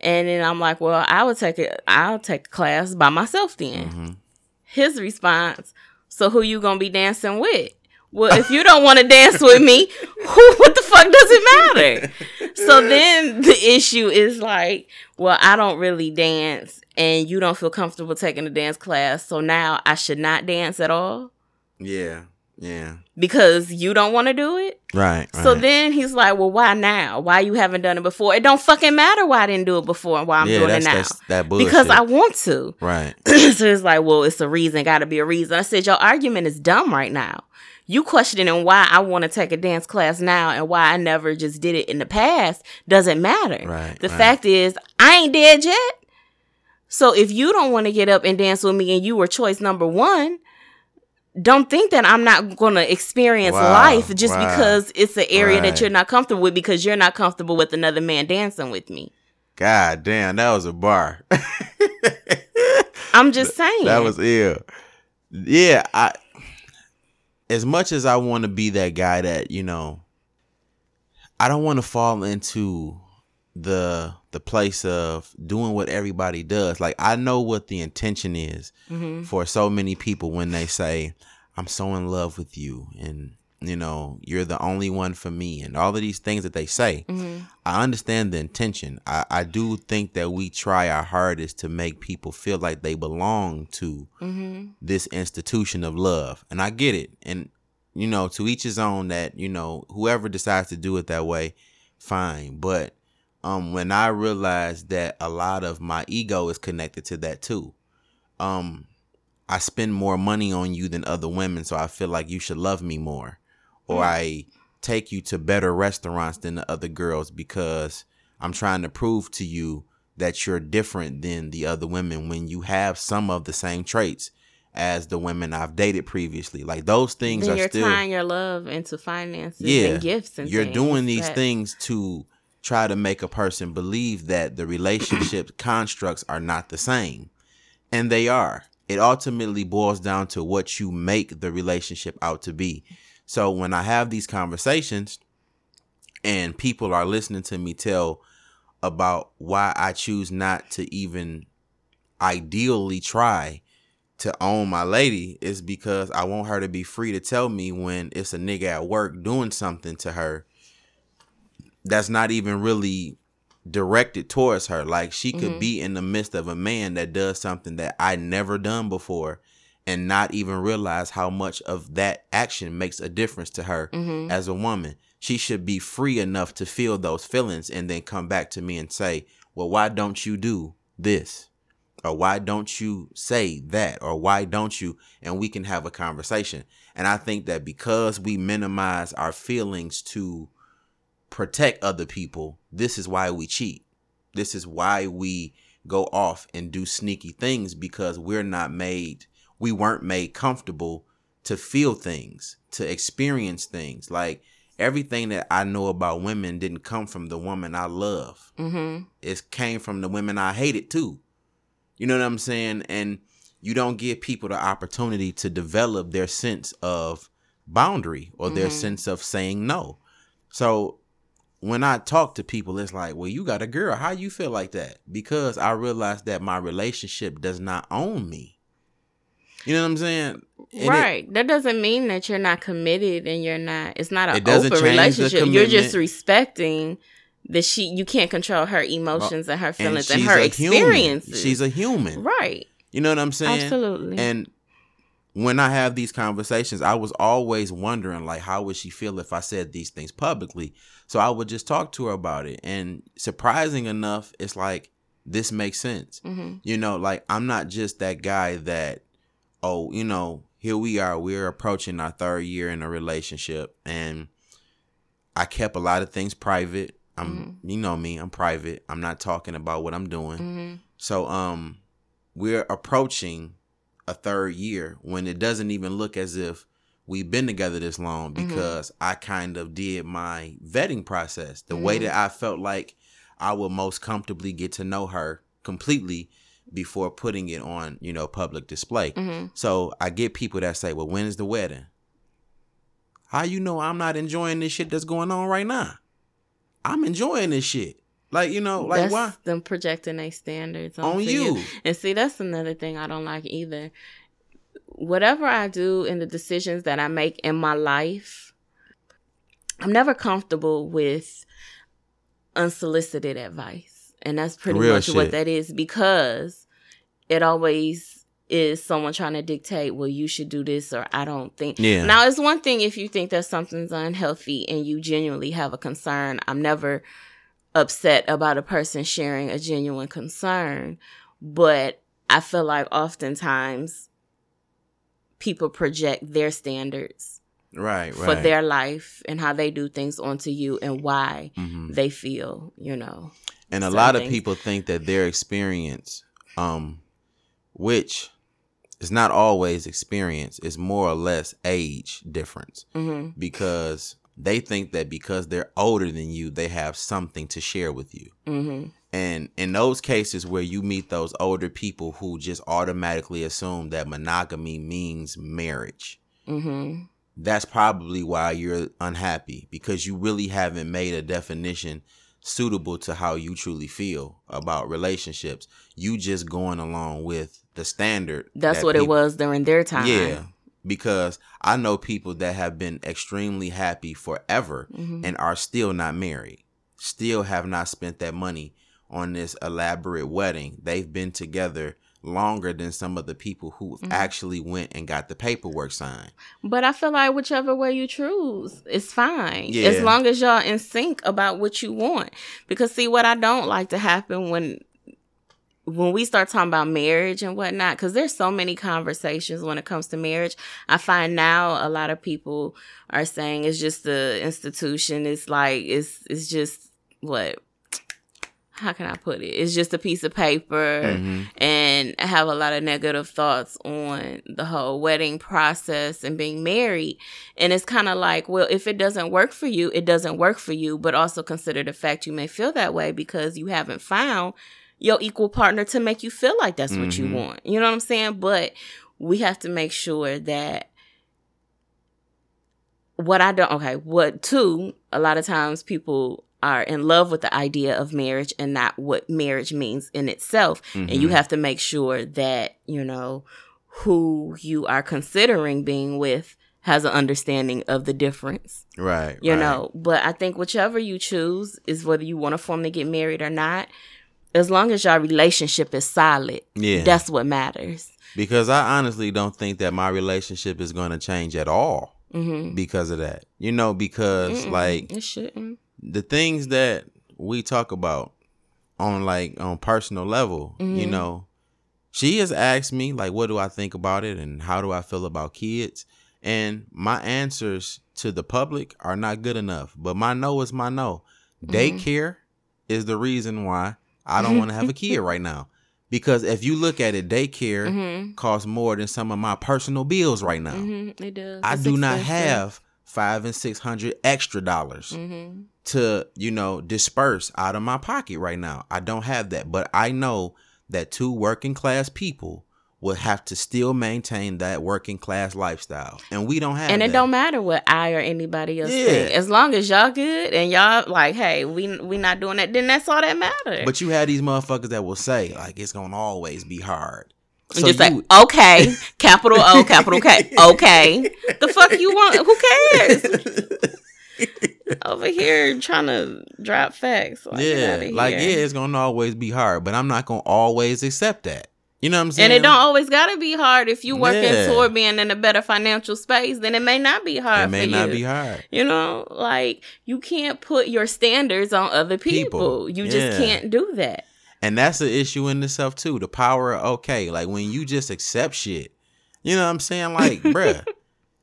And then I'm like, well, I would take it. I'll take a class by myself then. Mm-hmm. His response, so who you going to be dancing with? Well, if you don't want to dance with me, who, what the fuck does it matter? So then the issue is like, well, I don't really dance and you don't feel comfortable taking a dance class. So now I should not dance at all. Yeah. Yeah. Because you don't want to do it. Right, right. So then he's like, well, why now? Why you haven't done it before? It don't fucking matter why I didn't do it before and why I'm yeah, doing that's, it now. That's, that bullshit. Because I want to. Right. So it's like, well, it's a reason. Got to be a reason. I said, your argument is dumb right now. You questioning why I want to take a dance class now and why I never just did it in the past doesn't matter. Right, the right. fact is, I ain't dead yet. So if you don't want to get up and dance with me and you were choice number one, don't think that I'm not going to experience wow, life just wow. because it's an area right. that you're not comfortable with because you're not comfortable with another man dancing with me. God damn, that was a bar. I'm just saying. That was ill. Yeah, I... as much as I want to be that guy that, you know, I don't want to fall into the the place of doing what everybody does. Like, I know what the intention is mm-hmm. for so many people when they say, I'm so in love with you and, you know, you're the only one for me and all of these things that they say. Mm-hmm. I understand the intention. I, I do think that we try our hardest to make people feel like they belong to mm-hmm. this institution of love. And I get it. And, you know, to each his own that, you know, whoever decides to do it that way, fine. But um, when I realized that a lot of my ego is connected to that too, um, I spend more money on you than other women, so I feel like you should love me more. Or I take you to better restaurants than the other girls because I'm trying to prove to you that you're different than the other women when you have some of the same traits as the women I've dated previously. Like, those things then are you're still... you're tying your love into finances yeah, and gifts and you're things. You're doing these that... things to try to make a person believe that the relationship constructs are not the same. And they are. It ultimately boils down to what you make the relationship out to be. So when I have these conversations and people are listening to me tell about why I choose not to even ideally try to own my lady, is because I want her to be free to tell me when it's a nigga at work doing something to her that's not even really directed towards her. Like, she could mm-hmm. be in the midst of a man that does something that I never done before and not even realize how much of that action makes a difference to her mm-hmm. as a woman. She should be free enough to feel those feelings and then come back to me and say, well, why don't you do this? Or why don't you say that? Or why don't you? And we can have a conversation. And I think that because we minimize our feelings to protect other people, this is why we cheat. This is why we go off and do sneaky things, because we're not made, we weren't made comfortable to feel things, to experience things. Like, everything that I know about women didn't come from the woman I love. Mm-hmm. It came from the women I hated too. You know what I'm saying? And you don't give people the opportunity to develop their sense of boundary or their mm-hmm. sense of saying no. So when I talk to people, it's like, well, you got a girl. How you feel like that? Because I realized that my relationship does not own me. You know what I'm saying? And right. It, that doesn't mean that you're not committed and you're not, it's not an open relationship. You're just respecting that she, you can't control her emotions and her feelings and, and her experiences. Human. She's a human. Right. You know what I'm saying? Absolutely. And when I have these conversations, I was always wondering, like, how would she feel if I said these things publicly? So I would just talk to her about it. And surprising enough, it's like, this makes sense. Mm-hmm. You know, like, I'm not just that guy that, oh, you know, here we are. We're approaching our third year in a relationship. And I kept a lot of things private. I'm, mm-hmm. you know me, I'm private. I'm not talking about what I'm doing. Mm-hmm. So um, we're approaching a third year when it doesn't even look as if we've been together this long, because mm-hmm. I kind of did my vetting process the mm-hmm. way that I felt like I would most comfortably get to know her completely before putting it on, you know, public display. Mm-hmm. So I get people that say, well, when is the wedding? How you know I'm not enjoying this shit that's going on right now? I'm enjoying this shit. Like, you know, like, that's why? Them projecting their standards on you. you. And see, that's another thing I don't like either. Whatever I do and the decisions that I make in my life, I'm never comfortable with unsolicited advice. And that's pretty Real much shit. What that is, because it always is someone trying to dictate, well, you should do this, or I don't think. Yeah. Now, it's one thing if you think that something's unhealthy and you genuinely have a concern. I'm never upset about a person sharing a genuine concern, but I feel like oftentimes people project their standards right, for right. their life and how they do things onto you and why mm-hmm. they feel, you know. And a lot things. Of people think that their experience, um, which is not always experience, is more or less age difference mm-hmm. because they think that because they're older than you, they have something to share with you. Mm-hmm. And in those cases where you meet those older people who just automatically assume that monogamy means marriage, mm-hmm. that's probably why you're unhappy, because you really haven't made a definition suitable to how you truly feel about relationships. You just going along with the standard. That's that what people, it was during their time. Yeah. Because I know people that have been extremely happy forever mm-hmm. and are still not married, still have not spent that money on this elaborate wedding. They've been together longer than some of the people who mm-hmm. actually went and got the paperwork signed. But I feel like whichever way you choose, it's fine. Yeah. As long as y'all in sync about what you want. Because see, what I don't like to happen when... when we start talking about marriage and whatnot, because there's so many conversations when it comes to marriage. I find now a lot of people are saying it's just the institution. It's like, it's it's just what? how can I put it? It's just a piece of paper, mm-hmm. and I have a lot of negative thoughts on the whole wedding process and being married. And it's kind of like, well, if it doesn't work for you, it doesn't work for you. But also consider the fact you may feel that way because you haven't found your equal partner to make you feel like that's mm-hmm. what you want. You know what I'm saying? But we have to make sure that what I don't, okay, what two, a lot of times people are in love with the idea of marriage and not what marriage means in itself. Mm-hmm. And you have to make sure that, you know, who you are considering being with has an understanding of the difference. Right. You right. know, but I think whichever you choose is whether you want to formally get married or not. As long as your relationship is solid, yeah. that's what matters. Because I honestly don't think that my relationship is going to change at all mm-hmm. because of that. You know, because Mm-mm, like it shouldn't. The things that we talk about on like on personal level, mm-hmm. you know, she has asked me like, what do I think about it and how do I feel about kids? And my answers to the public are not good enough. But my no is my no. Mm-hmm. Daycare is the reason why I don't want to have a kid right now. Because if you look at it, daycare mm-hmm. costs more than some of my personal bills right now. Mm-hmm, it does. I it's do expensive. Not have five and six hundred extra dollars mm-hmm. to, you know, disperse out of my pocket right now. I don't have that. But I know that two working class people will have to still maintain that working class lifestyle. And we don't have and it that. Don't matter what I or anybody else yeah. think. As long as y'all good and y'all like, hey, we we not doing that, then that's all that matters. But you have these motherfuckers that will say, like, it's going to always be hard. So just you, like, okay, capital O, capital K, okay. The fuck you want? Who cares? Over here trying to drop facts. Like, yeah, like, yeah, it's going to always be hard, but I'm not going to always accept that. You know what I'm saying? And it don't always gotta be hard. If you working yeah. toward being in a better financial space, then it may not be hard. It may for not you. be hard. You know, like you can't put your standards on other people. people. You yeah. just can't do that. And that's the issue in itself too. The power of okay, like when you just accept shit. You know what I'm saying? Like, bruh,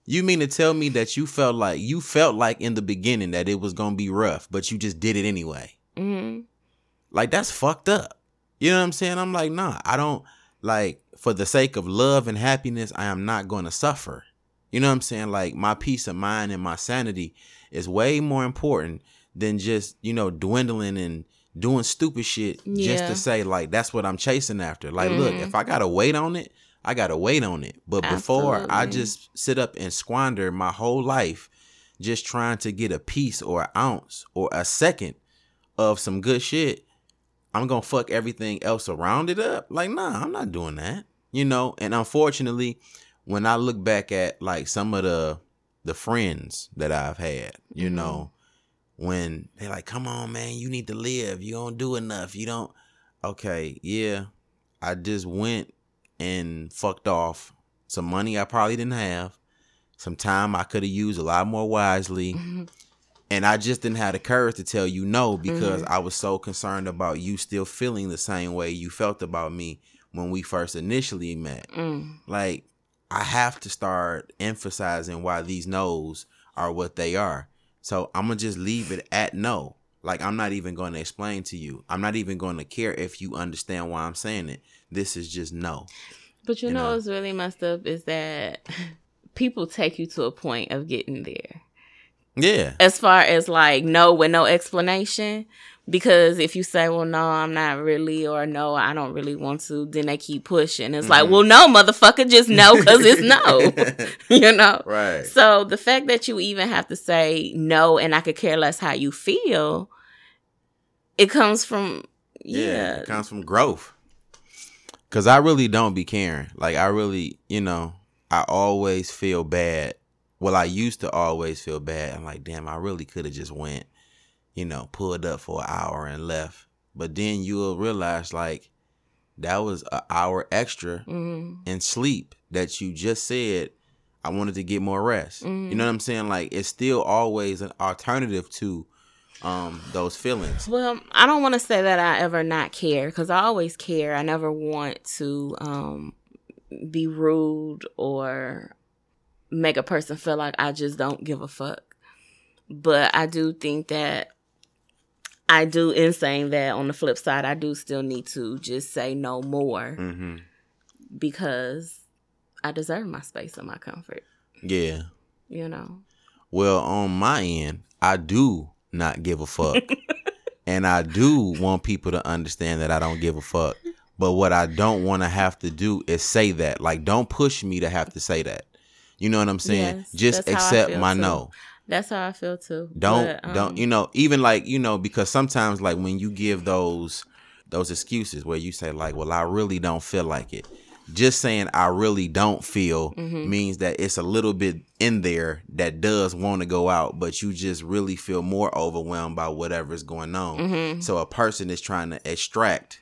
you mean to tell me that you felt like you felt like in the beginning that it was gonna be rough, but you just did it anyway? Mm-hmm. Like that's fucked up. You know what I'm saying? I'm like, nah, I don't. Like, for the sake of love and happiness, I am not going to suffer. You know what I'm saying? Like, my peace of mind and my sanity is way more important than just, you know, dwindling and doing stupid shit yeah. just to say, like, that's what I'm chasing after. Like, mm-hmm. look, if I got to wait on it, I got to wait on it. But Absolutely. Before I just sit up and squander my whole life just trying to get a piece or an ounce or a second of some good shit, I'm going to fuck everything else around it up. Like, nah, I'm not doing that, you know? And unfortunately, when I look back at like some of the, the friends that I've had, you mm-hmm. know, when they like, come on, man, you need to live. You don't do enough. You don't. Okay. Yeah. I just went and fucked off some money I probably didn't have. Some time I could have used a lot more wisely. Mm-hmm. And I just didn't have the courage to tell you no because mm-hmm. I was so concerned about you still feeling the same way you felt about me when we first initially met. Mm. Like, I have to start emphasizing why these no's are what they are. So I'm going to just leave it at no. Like, I'm not even going to explain to you. I'm not even going to care if you understand why I'm saying it. This is just no. But you, you know, know what's really messed up is that people take you to a point of getting there. Yeah. As far as like no with no explanation, because if you say, well, no, I'm not really, or no, I don't really want to, then they keep pushing. It's mm-hmm. like, well, no, motherfucker, just no, because it's no, you know? Right. So the fact that you even have to say no, and I could care less how you feel, it comes from, yeah. yeah it comes from growth. Because I really don't be caring. Like, I really, you know, I always feel bad. Well, I used to always feel bad. I'm like, damn, I really could have just went, you know, pulled up for an hour and left. But then you'll realize, like, that was an hour extra mm-hmm. and sleep that you just said, I wanted to get more rest. Mm-hmm. You know what I'm saying? Like, it's still always an alternative to um, those feelings. Well, I don't want to say that I ever not care because I always care. I never want to um, be rude or make a person feel like I just don't give a fuck. But I do think that I do, in saying that, on the flip side, I do still need to just say no more mm-hmm. because I deserve my space and my comfort. Yeah. You know? Well, on my end, I do not give a fuck. And I do want people to understand that I don't give a fuck. But what I don't want to have to do is say that. Like, don't push me to have to say that. You know what I'm saying? Yes, just accept my too. No. That's how I feel too. Don't, but, um, don't, you know, even like, you know, because sometimes like when you give those, those excuses where you say like, well, I really don't feel like it. Just saying I really don't feel mm-hmm. means that it's a little bit in there that does want to go out, but you just really feel more overwhelmed by whatever's going on. Mm-hmm. So a person is trying to extract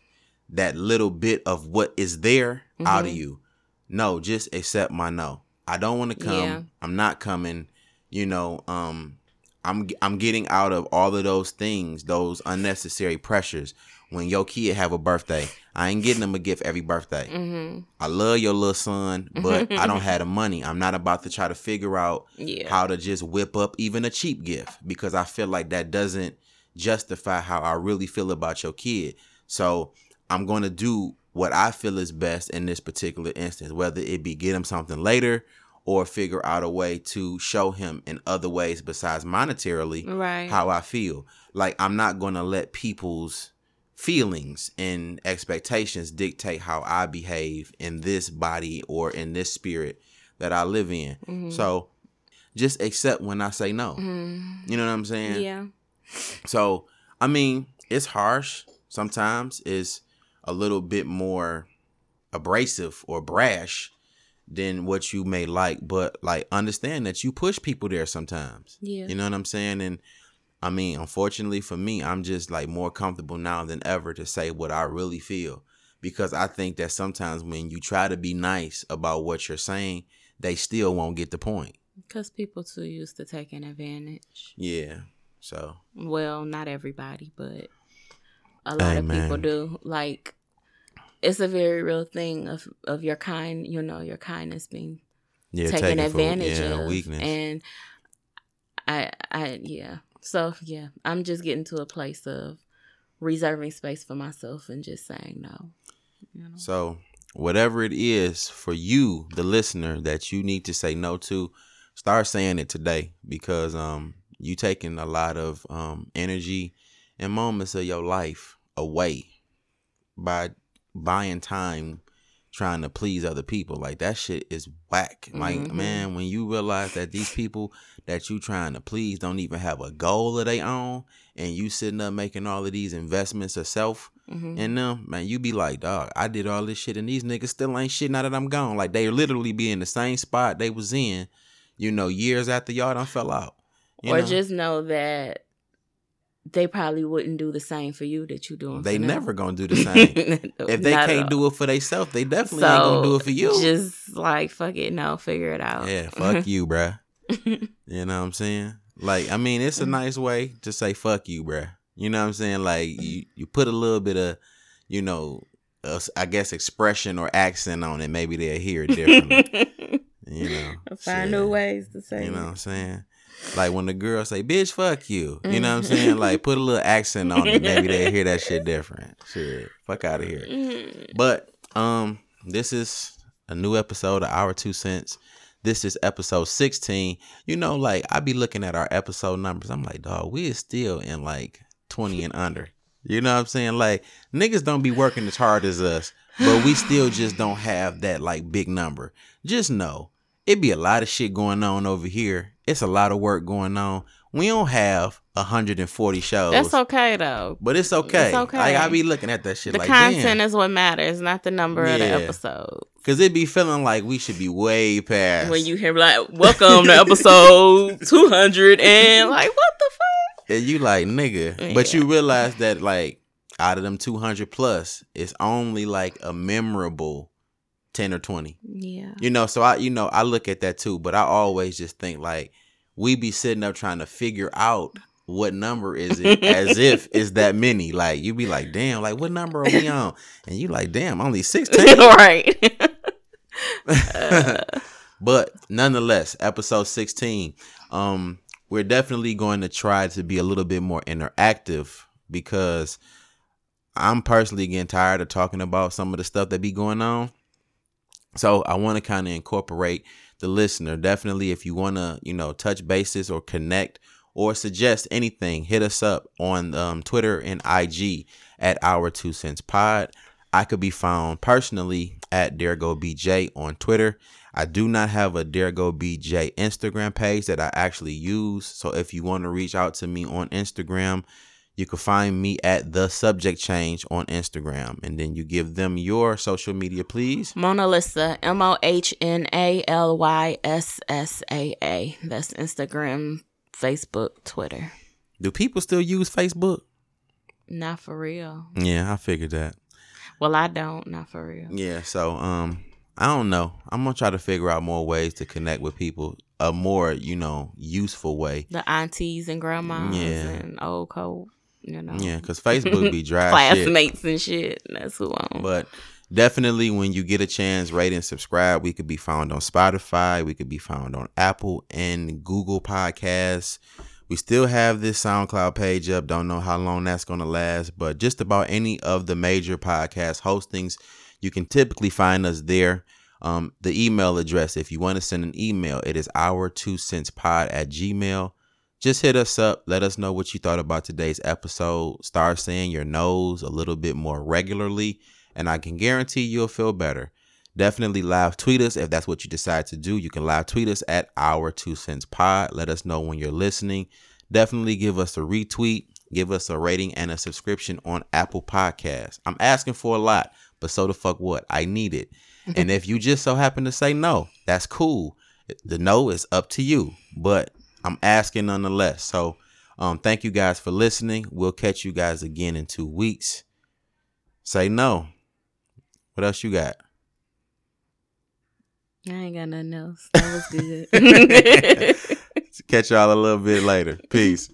that little bit of what is there mm-hmm. out of you. No, just accept my no. I don't want to come. Yeah. I'm not coming. You know, um, I'm I'm getting out of all of those things, those unnecessary pressures. When your kid have a birthday, I ain't getting them a gift every birthday. Mm-hmm. I love your little son, but I don't have the money. I'm not about to try to figure out yeah. how to just whip up even a cheap gift because I feel like that doesn't justify how I really feel about your kid. So I'm going to do what I feel is best in this particular instance, whether it be get him something later or figure out a way to show him in other ways besides monetarily right. how I feel. Like, I'm not going to let people's feelings and expectations dictate how I behave in this body or in this spirit that I live in. Mm-hmm. So, just accept when I say no. Mm-hmm. You know what I'm saying? Yeah. So, I mean, it's harsh. Sometimes it's a little bit more abrasive or brash than what you may like, but like understand that you push people there sometimes. Yeah. You know what I'm saying? And I mean, unfortunately for me, I'm just like more comfortable now than ever to say what I really feel, because I think that sometimes when you try to be nice about what you're saying, they still won't get the point. Because people too used to taking advantage. Yeah. So. Well, not everybody, but a lot Amen. Of people do. Like, it's a very real thing of, of your kind, you know, your kindness being yeah, taken advantage for, yeah, of. Weakness. And I, I, yeah. So, yeah, I'm just getting to a place of reserving space for myself and just saying no. You know? So, whatever it is for you, the listener, that you need to say no to, start saying it today, because um, you taking a lot of um, energy and moments of your life away by buying time trying to please other people. Like, that shit is whack. Like, mm-hmm. man, when you realize that these people that you trying to please don't even have a goal of their own, and you sitting up making all of these investments of self mm-hmm. in them, man, you be like, dog, I did all this shit and these niggas still ain't shit now that I'm gone. Like, they literally be in the same spot they was in, you know, years after y'all done fell out. You or know? Just know that they probably wouldn't do the same for you that you doing. They for never gonna do the same. No, if they can't do it for themselves, they definitely so, ain't gonna do it for you. Just like, fuck it, no, figure it out. Yeah, fuck you, bruh. You know what I'm saying? Like, I mean, it's a nice way to say fuck you, bruh. You know what I'm saying? Like, you, you put a little bit of, you know, uh, I guess expression or accent on it. Maybe they'll hear it differently. You know, find so, new ways to say. You know what I'm saying? Like, when the girl say, bitch, fuck you. You know what I'm saying? Like, put a little accent on it. Maybe they hear that shit different. Shit. Fuck out of here. But um, this is a new episode of Our Two Cents. This is episode sixteen. You know, like, I be looking at our episode numbers. I'm like, dog, we is still in, like, twenty and under. You know what I'm saying? Like, niggas don't be working as hard as us, but we still just don't have that, like, big number. Just know, it be a lot of shit going on over here. It's a lot of work going on. We don't have one hundred forty shows. That's okay, though. But it's okay. It's okay. Like, I be looking at that shit the like, the content damn. Is what matters, not the number yeah. of the episode. Because it be feeling like we should be way past. When you hear, like, welcome to episode two hundred, and, like, what the fuck? And you like, nigga. Yeah. But you realize that, like, out of them two hundred plus, it's only, like, a memorable ten or twenty. Yeah. You know, so I, you know, I look at that, too. But I always just think, like, we be sitting up trying to figure out what number is it as if it's that many. Like, you be like, damn, like, what number are we on? And you like, damn, only sixteen. Right. uh. But nonetheless, episode sixteen, um, we're definitely going to try to be a little bit more interactive because I'm personally getting tired of talking about some of the stuff that be going on. So I want to kind of incorporate the listener. Definitely, if you want to, you know, touch bases or connect or suggest anything, hit us up on um, Twitter and I G at Our Two Cents Pod. I could be found personally at Dare Go B J on Twitter. I do not have a Dare Go B J Instagram page that I actually use. So if you want to reach out to me on Instagram, you can find me at The Subject Change on Instagram. And then you give them your social media, please. Mona Lisa, M O H N A L Y S S A A. That's Instagram, Facebook, Twitter. Do people still use Facebook? Not for real. Yeah, I figured that. Well, I don't. Not for real. Yeah, so um, I don't know. I'm going to try to figure out more ways to connect with people. A more, you know, useful way. The aunties and grandmas yeah. and old coat. You know. Yeah, because Facebook be dry classmates shit. and shit. That's who I'm. But definitely, when you get a chance, rate and subscribe. We could be found on Spotify. We could be found on Apple and Google Podcasts. We still have this SoundCloud page up. Don't know how long that's going to last, but just about any of the major podcast hostings, you can typically find us there. Um, the email address, if you want to send an email, it is Our Two Cents Pod at Gmail. Just hit us up. Let us know what you thought about today's episode. Start saying your no's a little bit more regularly, and I can guarantee you'll feel better. Definitely live tweet us if that's what you decide to do. You can live tweet us at Our Two Cents Pod. Let us know when you're listening. Definitely give us a retweet. Give us a rating and a subscription on Apple Podcasts. I'm asking for a lot, but so the fuck what? I need it. And if you just so happen to say no, that's cool. The no is up to you, but I'm asking nonetheless. So um, thank you guys for listening. We'll catch you guys again in two weeks. Say no. What else you got? I ain't got nothing else. That was good. Catch y'all a little bit later. Peace.